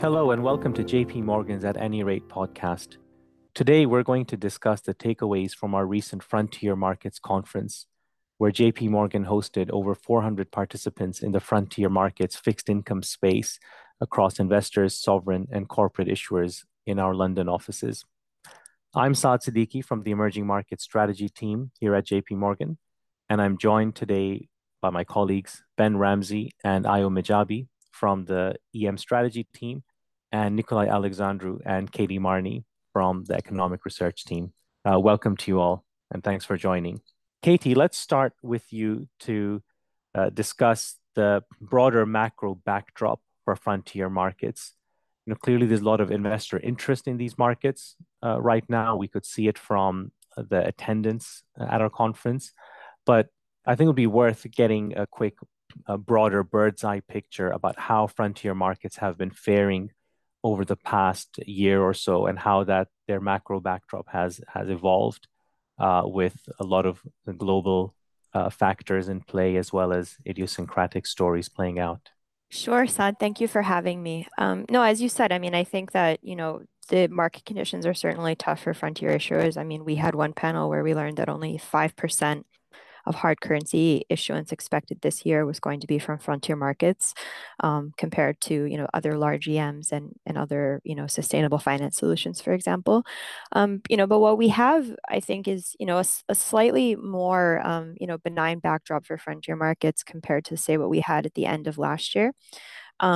Hello and welcome to J.P. Morgan's At Any Rate podcast. Today, we're going to discuss the takeaways from our recent Frontier Markets Conference, where J.P. Morgan hosted over 400 participants in the Frontier Markets Fixed Income space across investors, sovereign, and corporate issuers in our London offices. I'm Saad Siddiqui from the Emerging Markets Strategy Team here at J.P. Morgan, and I'm joined today by my colleagues Ben Ramsey and Ayomide Mejabi from the EM Strategy Team, and Nikolai Alexandru and Katie Marnie from the Economic Research Team. Welcome to you all, and thanks for joining. Katie, let's start with you to discuss the broader macro backdrop for frontier markets. You know, clearly, there's a lot of investor interest in these markets right now. We could see it from the attendance at our conference, but I think it would be worth getting a quick, broader bird's eye picture about how frontier markets have been faring over the past year or so, and how that their macro backdrop has evolved with a lot of the global factors in play, as well as idiosyncratic stories playing out. Sure, Saad. Thank you for having me. No, as you said, I mean, I think that, you know, the market conditions are certainly tough for frontier issuers. I mean, we had one panel where we learned that only 5% of hard currency issuance expected this year was going to be from frontier markets, compared to, you know, other large EMs and other, you know, sustainable finance solutions, for example. You know, but what we have, I think, is, you know, a slightly more, you know, benign backdrop for frontier markets compared to, say, what we had at the end of last year.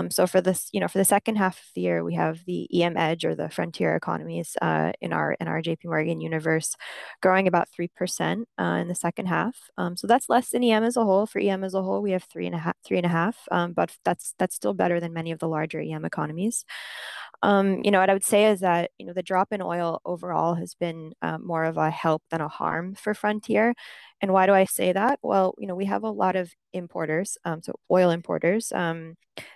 So for this, you know, for the second half of the year, we have the EM edge, or the frontier economies in our J.P. Morgan universe, growing about 3% in the second half. So that's less than EM as a whole. For EM as a whole, we have three and a half, but that's still better than many of the larger EM economies. You know, what I would say is that, you know, the drop in oil overall has been more of a help than a harm for frontier. And why do I say that? Well, you know, we have a lot of importers, so oil importers,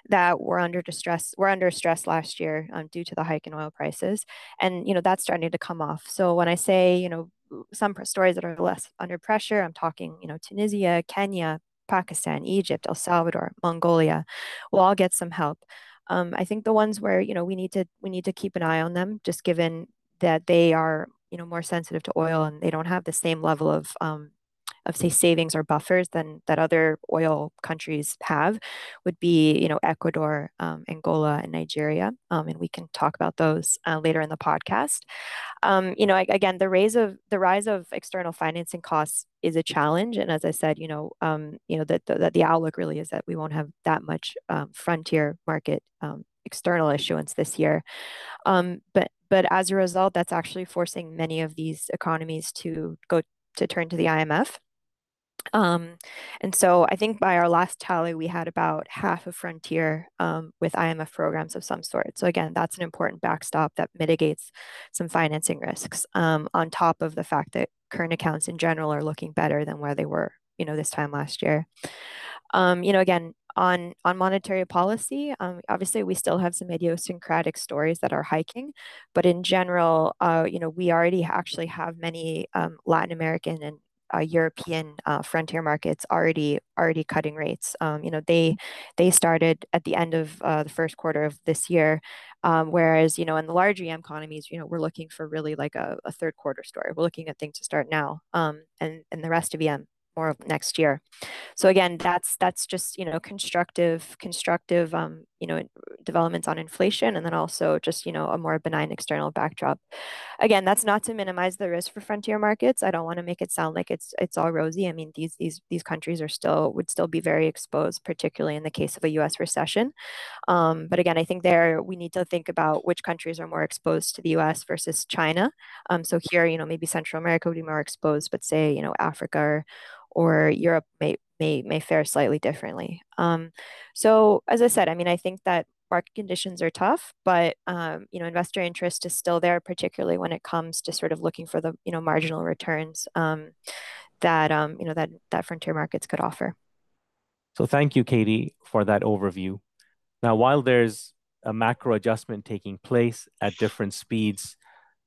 that were under stress last year due to the hike in oil prices, and, you know, that's starting to come off. So when I say, you know, some stories that are less under pressure, I'm talking, you know, Tunisia, Kenya, Pakistan, Egypt, El Salvador, Mongolia, will all get some help. I think the ones where, you know, we need to keep an eye on them, just given that they are, you know, more sensitive to oil, and they don't have the same level of say savings or buffers than that other oil countries have, would be, you know, Ecuador, Angola, and Nigeria, and we can talk about those later in the podcast. You know, again, the rise of external financing costs is a challenge, and as I said, you know that the outlook really is that we won't have that much frontier market external issuance this year, but as a result, that's actually forcing many of these economies to turn to the IMF. And so I think by our last tally, we had about half of frontier with IMF programs of some sort. So again, that's an important backstop that mitigates some financing risks, on top of the fact that current accounts in general are looking better than where they were, you know, this time last year. You know, again, on monetary policy, obviously we still have some idiosyncratic stories that are hiking, but in general, you know, we already actually have many Latin American and European frontier markets already cutting rates. You know, they started at the end of the first quarter of this year, whereas, you know, in the larger EM economies, you know, we're looking for really like a third quarter story. We're looking at things to start now, and the rest of EM more of next year. So again, that's just, you know, constructive you know, developments on inflation, and then also just, you know, a more benign external backdrop. Again, that's not to minimize the risk for frontier markets. I don't want to make it sound like it's all rosy. I mean, these countries would still be very exposed, particularly in the case of a U.S. recession. But again, I think there we need to think about which countries are more exposed to the U.S. versus China. So here, you know, maybe Central America would be more exposed, but say, you know, Africa or Europe may fare slightly differently. So as I said, I mean, I think that market conditions are tough, but, you know, investor interest is still there, particularly when it comes to sort of looking for the, you know, marginal returns you know, that frontier markets could offer. So thank you, Katie, for that overview. Now, while there's a macro adjustment taking place at different speeds,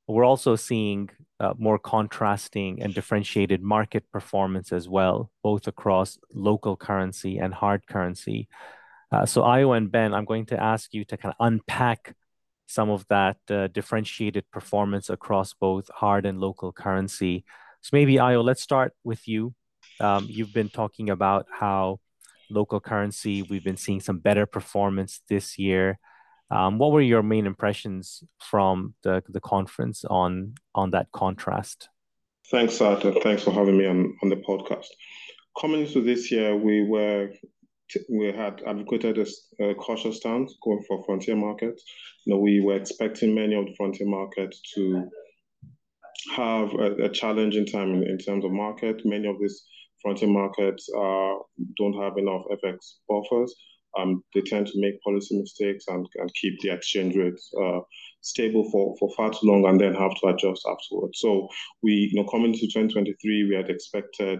we're also seeing more contrasting and differentiated market performance as well, both across local currency and hard currency. So Ayo and Ben, I'm going to ask you to kind of unpack some of that differentiated performance across both hard and local currency. So maybe Ayo, let's start with you. You've been talking about how local currency, we've been seeing some better performance this year. What were your main impressions from the conference on that contrast? Thanks, Saad, and thanks for having me on the podcast. Coming into this year, we had advocated a cautious stance going for frontier markets. You know, we were expecting many of the frontier markets to have a challenging time in terms of market. Many of these frontier markets don't have enough FX buffers. They tend to make policy mistakes and keep the exchange rates stable for far too long and then have to adjust afterwards. So we, you know, coming to 2023, we had expected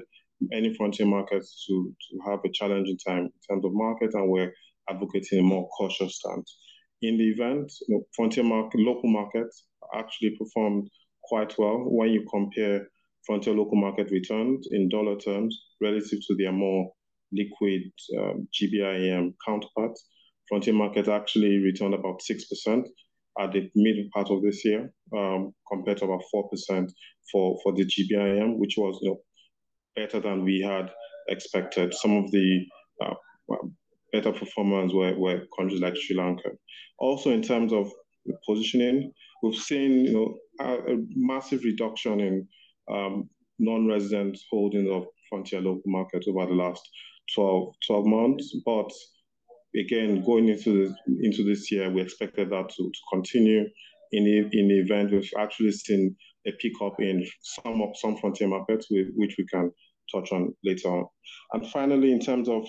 any frontier markets to have a challenging time in terms of market, and we're advocating a more cautious stance. In the event, you know, local markets actually performed quite well when you compare frontier local market returns in dollar terms relative to their more liquid GBIM counterparts. Frontier markets actually returned about 6% at the middle part of this year, compared to about 4% for the GBIM, which was, you know, better than we had expected. Some of the better performers were countries like Sri Lanka. Also, in terms of positioning, we've seen, you know, a massive reduction in non-resident holdings of frontier local markets over the last 12 months. But again, going into this year, we expected that to continue. In the event, we've actually seen a pickup in some frontier markets, which we can touch on later on. And finally, in terms of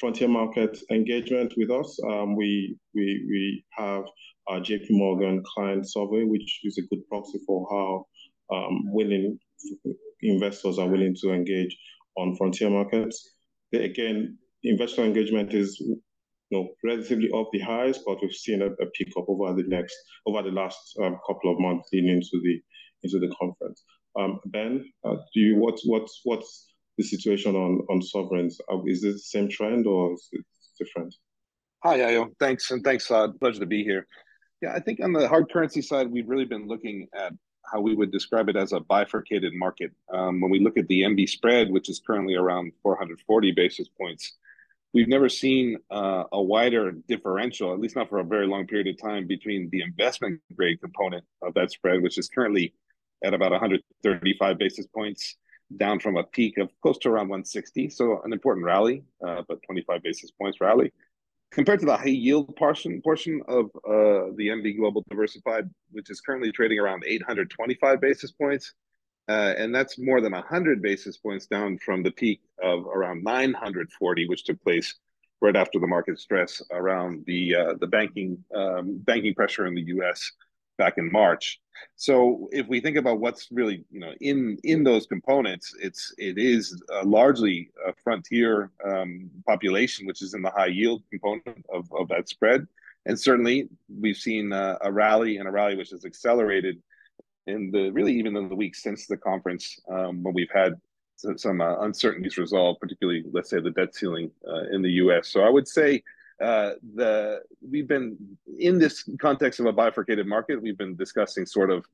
frontier market engagement with us, we have our J.P. Morgan client survey, which is a good proxy for how willing investors are willing to engage on frontier markets. Again, investor engagement is, you know, relatively off the highs, but we've seen a pickup over the last couple of months leading into the conference. Ben, what's the situation on sovereigns? Is it the same trend or is it different? Hi, Ayo. Thanks, and thanks, Saad. Pleasure to be here. Yeah, I think on the hard currency side, we've really been looking at how we would describe it as a bifurcated market. When we look at the MB spread, which is currently around 440 basis points, we've never seen a wider differential, at least not for a very long period of time, between the investment grade component of that spread, which is currently at about 135 basis points, down from a peak of close to around 160. So an important rally, but 25 basis points rally. Compared to the high yield portion of the MB Global Diversified, which is currently trading around 825 basis points. And that's more than 100 basis points down from the peak of around 940, which took place right after the market stress around the banking pressure in the US back in March. So if we think about what's really, you know, in those components, it is largely a frontier population, which is in the high yield component of that spread. And certainly we've seen a rally which has accelerated even in the weeks since the conference, when we've had some uncertainties resolved, particularly, let's say, the debt ceiling in the US. So I would say we've been in this context of a bifurcated market. We've been discussing sort of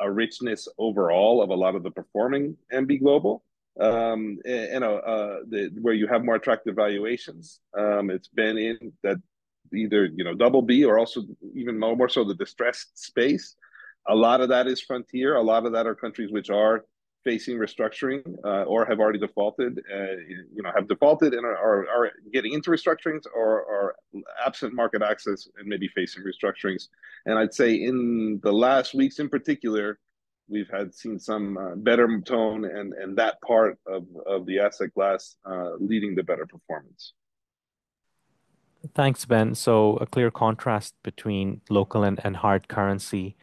a richness overall of a lot of the performing MB Global, where you have more attractive valuations. It's been in that either, you know, double B or also even more so the distressed space. A lot of that is frontier. A lot of that are countries which are facing restructuring or have already defaulted, and are getting into restructurings or are absent market access and maybe facing restructurings. And I'd say in the last weeks in particular, we've seen some better tone and that part of the asset class leading to better performance. Thanks, Ben. So a clear contrast between local and hard currency,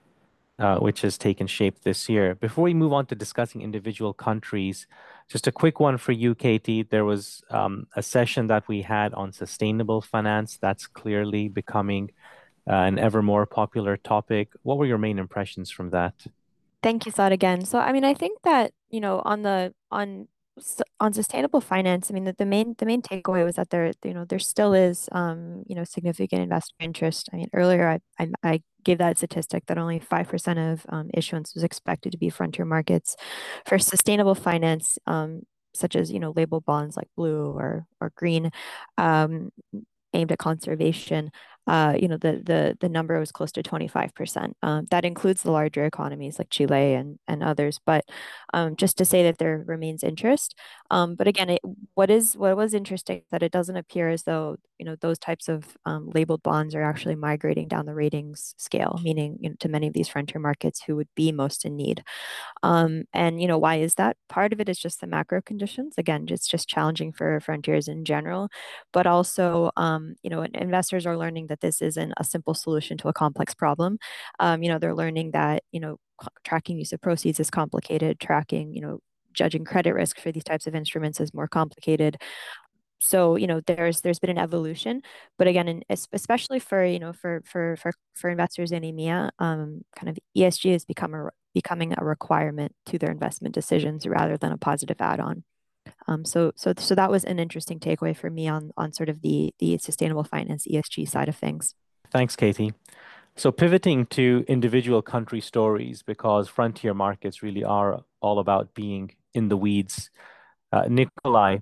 which has taken shape this year. Before we move on to discussing individual countries, just a quick one for you, Katie. There was a session that we had on sustainable finance that's clearly becoming an ever more popular topic. What were your main impressions from that? Thank you, Saad, again. So, I mean, I think that, you know, on on sustainable finance, I mean, the main takeaway was that there still is significant investor interest. I mean, earlier I gave that statistic that only 5% of issuance was expected to be frontier markets for sustainable finance, such as label bonds like blue or green, aimed at conservation. The number was close to 25%. That includes the larger economies like Chile and others. But just to say that there remains interest. But again, what was interesting that it doesn't appear as though those types of labeled bonds are actually migrating down the ratings scale, meaning to many of these frontier markets who would be most in need. And why is that? Part of it is just the macro conditions. Again, it's just challenging for frontiers in general, but also investors are learning that this isn't a simple solution to a complex problem. They're learning that tracking use of proceeds is complicated. Tracking, judging credit risk for these types of instruments is more complicated. So there's been an evolution, but again, especially for for investors in EMEA, kind of ESG is becoming a requirement to their investment decisions rather than a positive add-on. So that was an interesting takeaway for me on sort of the sustainable finance ESG side of things. Thanks, Katie. So pivoting to individual country stories, because frontier markets really are all about being in the weeds. Nikolai,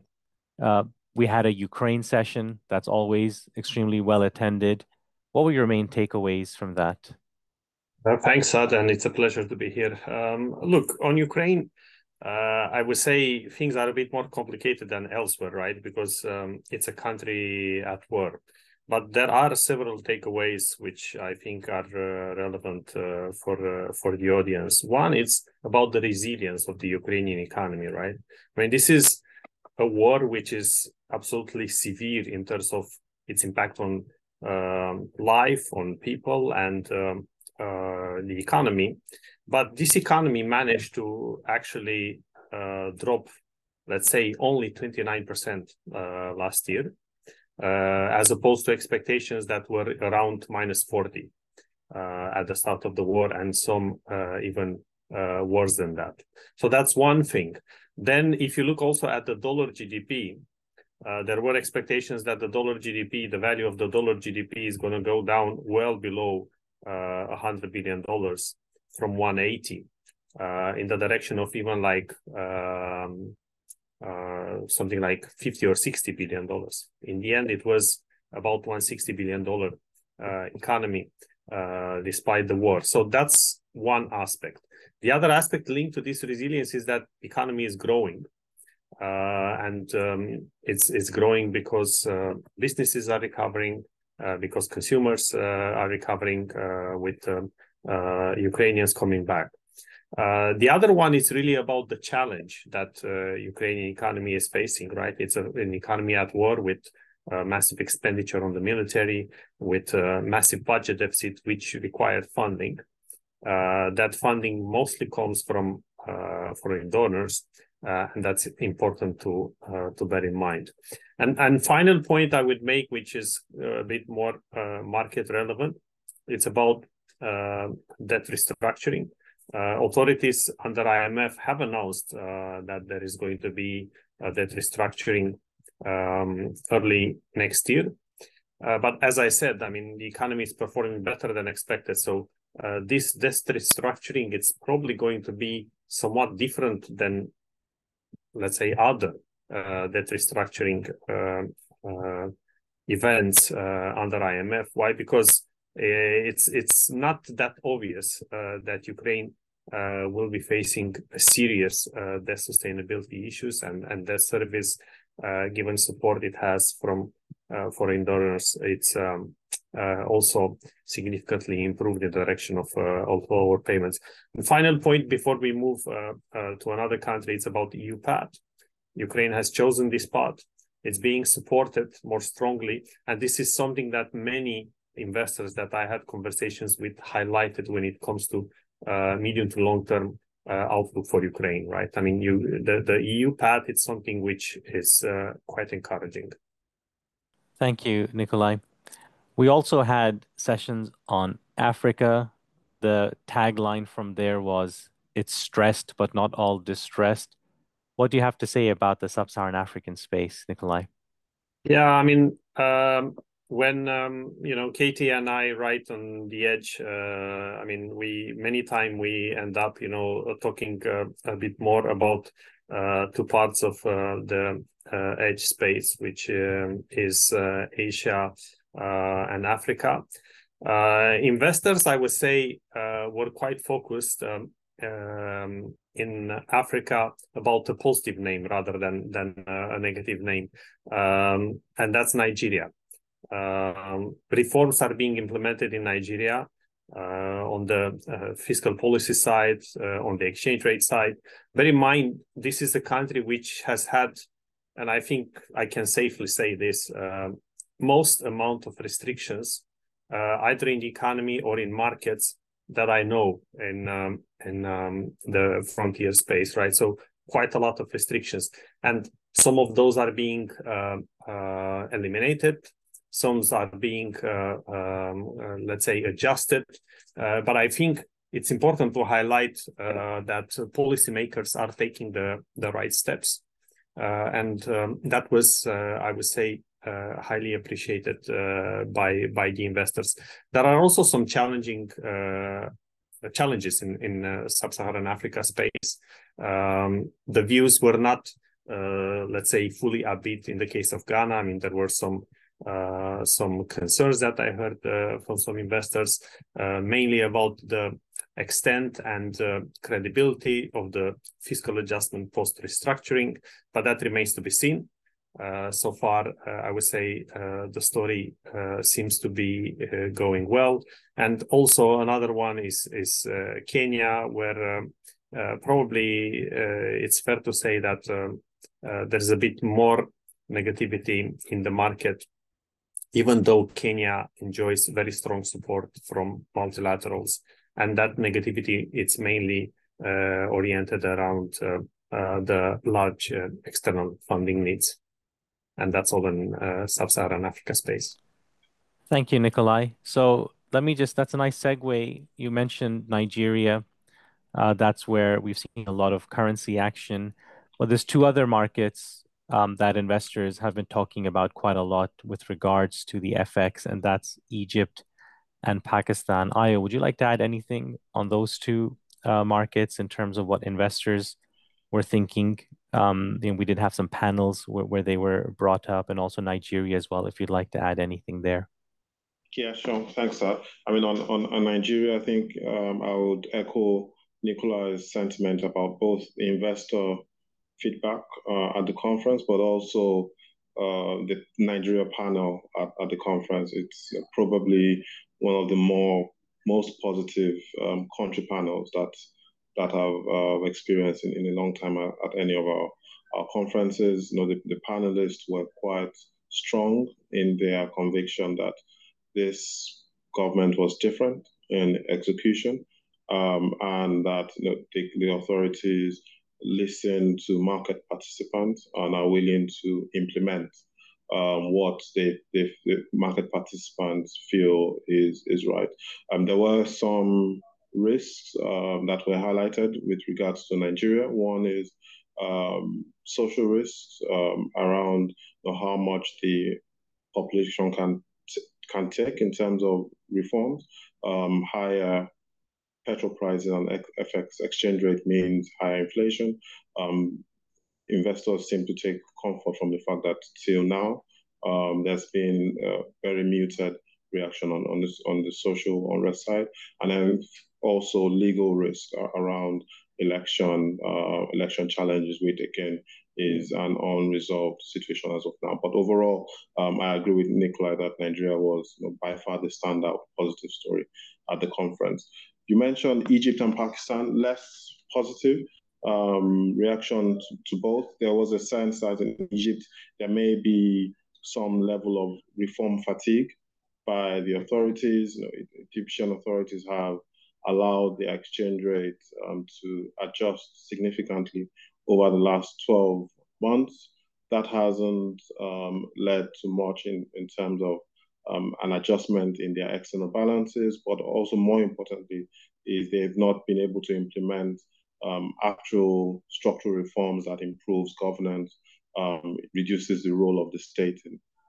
we had a Ukraine session that's always extremely well attended. What were your main takeaways from that? Thanks, Saad, and it's a pleasure to be here. Look, on Ukraine, I would say things are a bit more complicated than elsewhere, right? Because it's a country at war. But there are several takeaways which I think are relevant for the audience. One is about the resilience of the Ukrainian economy, right? I mean, this is a war which is absolutely severe in terms of its impact on life, on people, and the economy. But this economy managed to actually drop, let's say, only 29% last year, as opposed to expectations that were around minus 40 at the start of the war, and some even worse than that. So that's one thing. Then if you look also at the dollar GDP, there were expectations that the dollar GDP, the value of the dollar GDP is going to go down well below $100 billion. From 180 in the direction of even like something like $50 or $60 billion. In the end, it was about $160 billion economy despite the war. So that's one aspect. The other aspect linked to this resilience is that economy is growing, and it's growing because businesses are recovering, because consumers are recovering with. Ukrainians coming back. The other one is really about the challenge that Ukrainian economy is facing, right? It's an economy at war with massive expenditure on the military, with massive budget deficit, which required funding. That funding mostly comes from foreign donors, and that's important to bear in mind. And final point I would make, which is a bit more market relevant, it's about debt restructuring. Authorities under IMF have announced that there is going to be debt restructuring early next year. But as I said, I mean, the economy is performing better than expected. So this debt restructuring, it's probably going to be somewhat different than, let's say, other debt restructuring events under IMF. Why? Because it's not that obvious that Ukraine will be facing serious debt sustainability issues and debt service, given support it has from foreign donors. It's also significantly improved in the direction of lower payments. The final point before we move to another country, it's about EU path. Ukraine has chosen this path. It's being supported more strongly, and this is something that many investors that I had conversations with highlighted when it comes to medium to long-term outlook for Ukraine, right? I mean, the EU path, it's something which is quite encouraging. Thank you, Nikolai. We also had sessions on Africa. The tagline from there was, it's stressed, but not all distressed. What do you have to say about the sub-Saharan African space, Nikolai? Yeah, I mean, when you know, Katie and I write on The Edge, I mean, many times we end up, you know, talking a bit more about two parts of the Edge space, which is Asia and Africa. Investors, I would say, were quite focused in Africa about a positive name rather than a negative name, and that's Nigeria. Reforms are being implemented in Nigeria on the fiscal policy side, on the exchange rate side. Bear in mind, this is a country which has had, and I think I can safely say this, most amount of restrictions, either in the economy or in markets that I know in the frontier space, right? So quite a lot of restrictions. And some of those are being eliminated. Some are being, let's say, adjusted. But I think it's important to highlight that policymakers are taking the right steps. And that was, I would say, highly appreciated by the investors. There are also some challenges in sub-Saharan Africa space. The views were not, let's say, fully upbeat in the case of Ghana. I mean, there were some concerns that I heard from some investors, mainly about the extent and credibility of the fiscal adjustment post-restructuring, but that remains to be seen. So far, I would say the story seems to be going well. And also another one is Kenya, where probably it's fair to say that there's a bit more negativity in the market, even though Kenya enjoys very strong support from multilaterals. And that negativity, it's mainly oriented around the large external funding needs. And that's all in sub-Saharan Africa space. Thank you, Nikolai. So that's a nice segue. You mentioned Nigeria. That's where we've seen a lot of currency action. Well, there's two other markets that investors have been talking about quite a lot with regards to the FX, and that's Egypt and Pakistan. Ayo, would you like to add anything on those two markets in terms of what investors were thinking? We did have some panels where they were brought up, and also Nigeria as well, if you'd like to add anything there. Yeah, sure. Thanks, Saad. I mean, on Nigeria, I think I would echo Nikolai's sentiment about both the investor feedback at the conference, but also the Nigeria panel at the conference. It's probably one of the most positive country panels that I've experienced in a long time at any of our conferences. You know, the panelists were quite strong in their conviction that this government was different in execution, and that, you know, the authorities listen to market participants and are willing to implement what the market participants feel is right. There were some risks that were highlighted with regards to Nigeria. One is social risks around, you know, how much the population can take in terms of reforms. Higher petrol prices and FX exchange rate means higher inflation. Investors seem to take comfort from the fact that till now there's been a very muted reaction on the social unrest side, and then also legal risk around election challenges, which again is an unresolved situation as of now. But overall, I agree with Nikolai that Nigeria was, you know, by far the standout positive story at the conference. You mentioned Egypt and Pakistan, less positive reaction to both. There was a sense that in Egypt there may be some level of reform fatigue by the authorities. You know, Egyptian authorities have allowed the exchange rate to adjust significantly over the last 12 months. That hasn't led to much in terms of an adjustment in their external balances, but also more importantly is they've not been able to implement actual structural reforms that improves governance, reduces the role of the state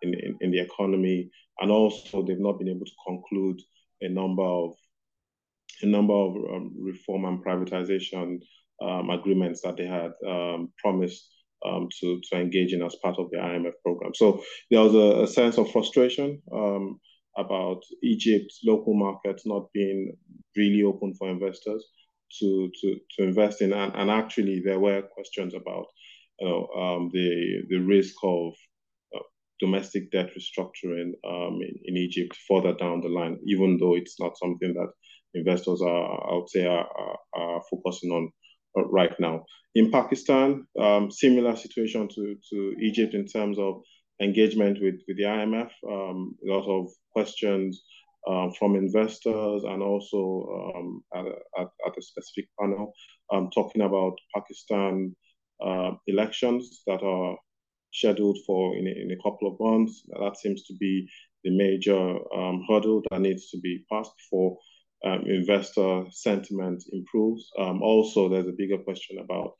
in the economy, and also they've not been able to conclude a number of reform and privatization agreements that they had promised to engage in as part of the IMF program. So there was a sense of frustration about Egypt's local markets not being really open for investors to invest in, and actually there were questions about the risk of domestic debt restructuring in Egypt further down the line, even though it's not something that investors are, I would say, are focusing on right now. In Pakistan, similar situation to Egypt in terms of engagement with the IMF, a lot of questions from investors, and also at a specific panel talking about Pakistan elections that are scheduled for in a couple of months. That seems to be the major hurdle that needs to be passed before investor sentiment improves. Also, there's a bigger question about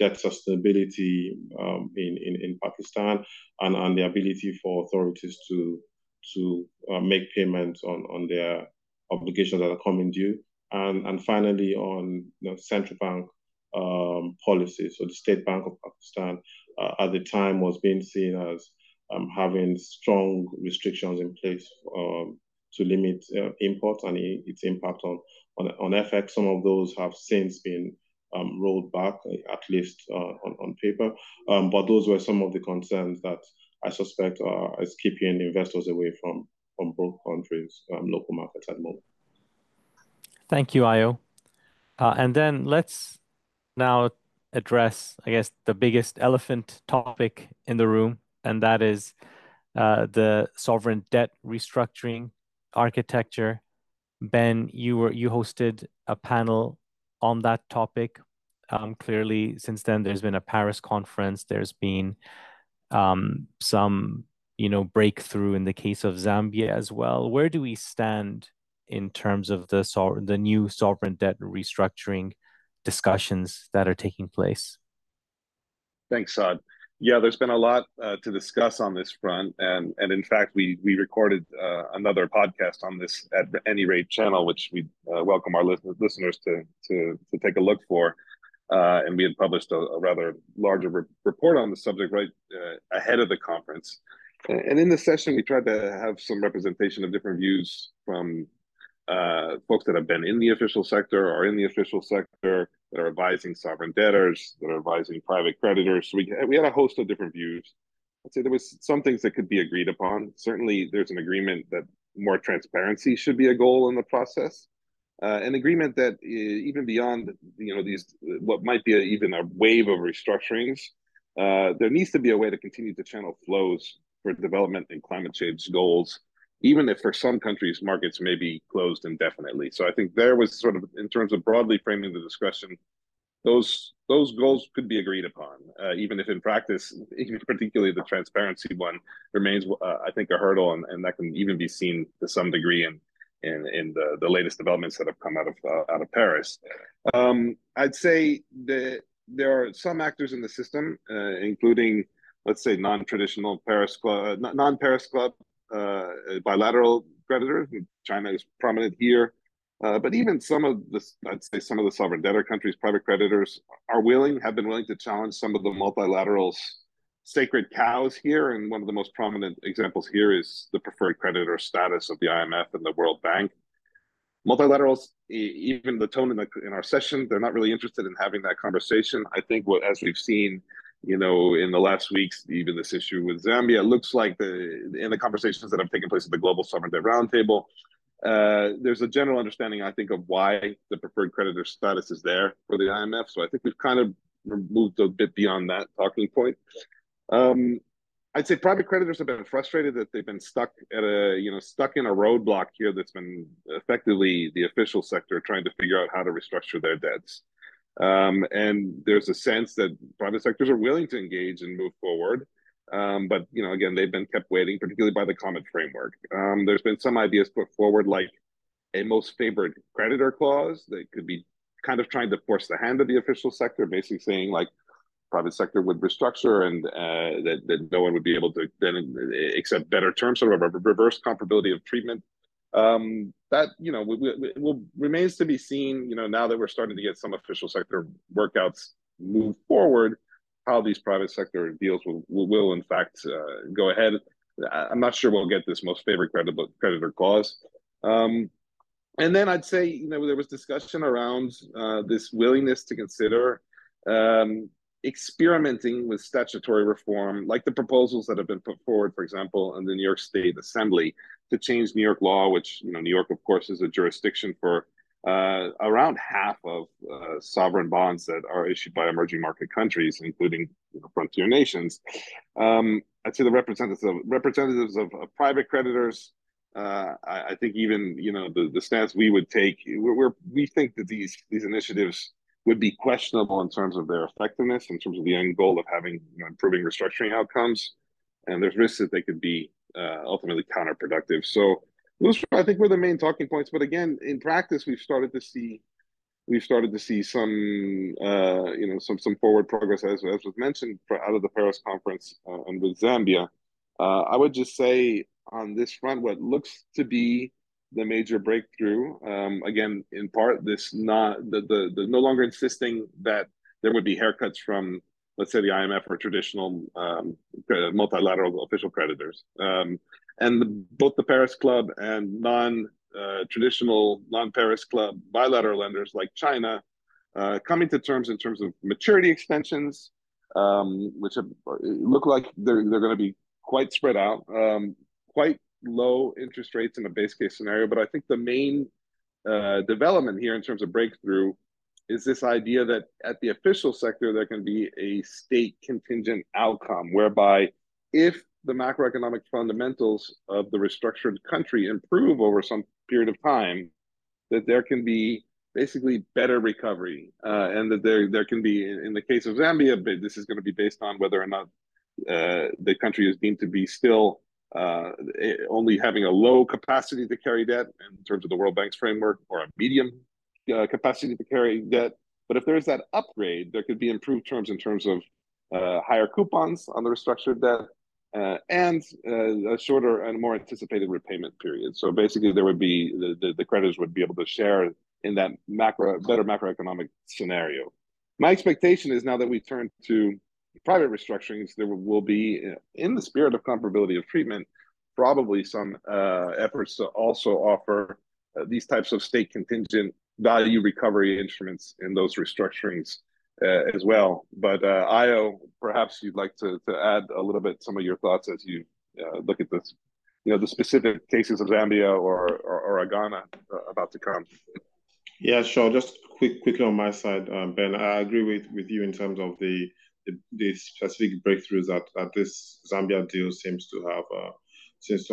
debt sustainability in Pakistan, and the ability for authorities to make payments on their obligations that are coming due, and finally on central bank policy. So the State Bank of Pakistan at the time was being seen as having strong restrictions in place to limit imports and its impact on FX. Some of those have since been rolled back, at least on paper. But those were some of the concerns that I suspect is keeping investors away from both countries' local markets at the moment. Thank you, Ayo. And then let's now address, I guess, the biggest elephant topic in the room, and that is the sovereign debt restructuring architecture. Ben, you hosted a panel on that topic. Clearly, since then, there's been a Paris conference. There's been some, breakthrough in the case of Zambia as well. Where do we stand in terms of the new sovereign debt restructuring discussions that are taking place? Thanks, Saad. Yeah, there's been a lot to discuss on this front, and in fact, we recorded another podcast on this at the Any Rate channel, which we welcome our listeners to take a look for. And we had published a rather larger report on the subject right ahead of the conference. And in the session, we tried to have some representation of different views from folks that have been in the official sector or in the official sector, that are advising sovereign debtors, that are advising private creditors. So we had a host of different views. I'd say there was some things that could be agreed upon. Certainly, there's an agreement that more transparency should be a goal in the process. An agreement that even beyond these what might be even a wave of restructurings, there needs to be a way to continue to channel flows for development and climate change goals, even if for some countries markets may be closed indefinitely. So I think there was sort of, in terms of broadly framing the discussion, those goals could be agreed upon, even if in practice, even particularly the transparency one remains, I think, a hurdle, and that can even be seen to some degree in the latest developments that have come out of Paris. I'd say that there are some actors in the system, including, let's say, non-traditional non-Paris Club bilateral creditors. China is prominent here, but even some of the sovereign debtor countries, private creditors, have been willing to challenge some of the multilaterals' sacred cows here, and one of the most prominent examples here is the preferred creditor status of the IMF and the World Bank. Multilaterals, even the tone in our session, they're not really interested in having that conversation. I think as we've seen, in the last weeks, even this issue with Zambia, it looks like in the conversations that have taken place at the Global Sovereign Debt Roundtable, there's a general understanding, I think, of why the preferred creditor status is there for the IMF. So I think we've kind of moved a bit beyond that talking point. I'd say private creditors have been frustrated that they've been stuck in a roadblock here that's been effectively the official sector trying to figure out how to restructure their debts. And there's a sense that private sectors are willing to engage and move forward. But, again, they've been kept waiting, particularly by the common framework. There's been some ideas put forward, like a most favored creditor clause that could be kind of trying to force the hand of the official sector, basically saying like private sector would restructure and that no one would be able to then accept better terms, sort of a reverse comparability of treatment. That, you know, will remains to be seen, you know, now that we're starting to get some official sector workouts move forward, how these private sector deals will in fact go ahead. I'm not sure we'll get this most favored creditor clause. And then I'd say, you know, there was discussion around this willingness to consider experimenting with statutory reform, like the proposals that have been put forward, for example, in the New York State Assembly to change New York law, which, you know, New York, of course, is a jurisdiction for around half of sovereign bonds that are issued by emerging market countries, including, you know, frontier nations. I'd say the representatives of private creditors, I think even, you know, the stance we would take, we think that these initiatives would be questionable in terms of their effectiveness, in terms of the end goal of having, you know, improving restructuring outcomes, and there's risks that they could be ultimately counterproductive. So those, I think, were the main talking points. But again, in practice, we've started to see some, you know, some forward progress, as was mentioned, out of the Paris conference and with Zambia. I would just say on this front, what looks to be the major breakthrough, again, in part, this the no longer insisting that there would be haircuts from, let's say, the IMF or traditional multilateral official creditors, and both the Paris Club and non-traditional, non-Paris Club bilateral lenders like China coming to terms in terms of maturity extensions, which look like they're going to be quite spread out, quite low interest rates in a base case scenario. But I think the main development here in terms of breakthrough is this idea that at the official sector, there can be a state contingent outcome, whereby if the macroeconomic fundamentals of the restructured country improve over some period of time, that there can be basically better recovery. And that there can be, in the case of Zambia, this is going to be based on whether or not the country is deemed to be still only having a low capacity to carry debt in terms of the World Bank's framework, or a medium capacity to carry debt. But if there's that upgrade, there could be improved terms in terms of higher coupons on the restructured debt, and a shorter and more anticipated repayment period. So basically, there would be the creditors would be able to share in that better macroeconomic scenario. My expectation is now that we turn to private restructurings, there will be, in the spirit of comparability of treatment, probably some efforts to also offer these types of state contingent value recovery instruments in those restructurings as well. But Ayo, perhaps you'd like to add a little bit some of your thoughts as you look at this, you know, the specific cases of Zambia or Ghana about to come. Yeah, sure. Just quickly on my side, Ben, I agree with you in terms of the specific breakthroughs that this Zambia deal seems to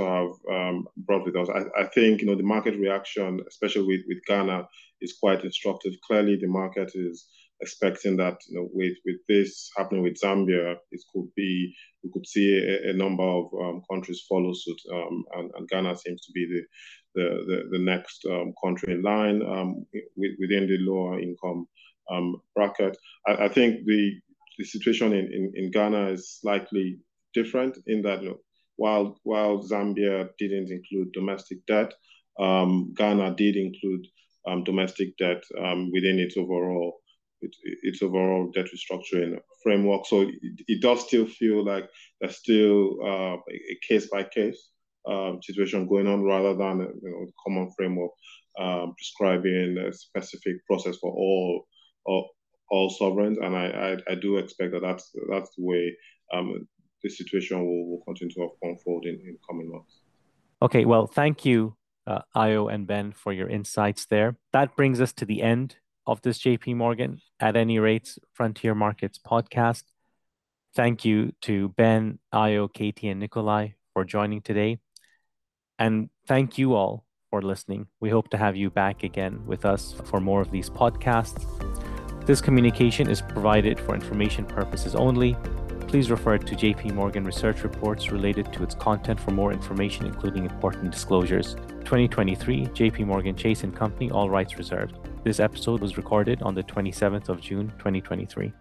have brought with us. I think, you know, the market reaction, especially with Ghana, is quite instructive. Clearly, the market is expecting that, you know, with this happening with Zambia, we could see a number of countries follow suit, and Ghana seems to be the next country in line within the lower income bracket. I think the situation in Ghana is slightly different in that, you know, while Zambia didn't include domestic debt, Ghana did include domestic debt within its overall debt restructuring framework. So it does still feel like there's still a case-by-case situation going on, rather than, you know, the common framework prescribing a specific process for all sovereigns. And I do expect that's the way the situation will continue to unfold in coming months. Okay, well, thank you, Ayo and Ben, for your insights there. That brings us to the end of this JP Morgan At Any Rates Frontier Markets podcast. Thank you to Ben, Ayo, Katie, and Nikolai for joining today. And thank you all for listening. We hope to have you back again with us for more of these podcasts. This communication is provided for information purposes only. Please refer to JP Morgan research reports related to its content for more information, including important disclosures. 2023, JP Morgan Chase & Company, all rights reserved. This episode was recorded on the 27th of June, 2023.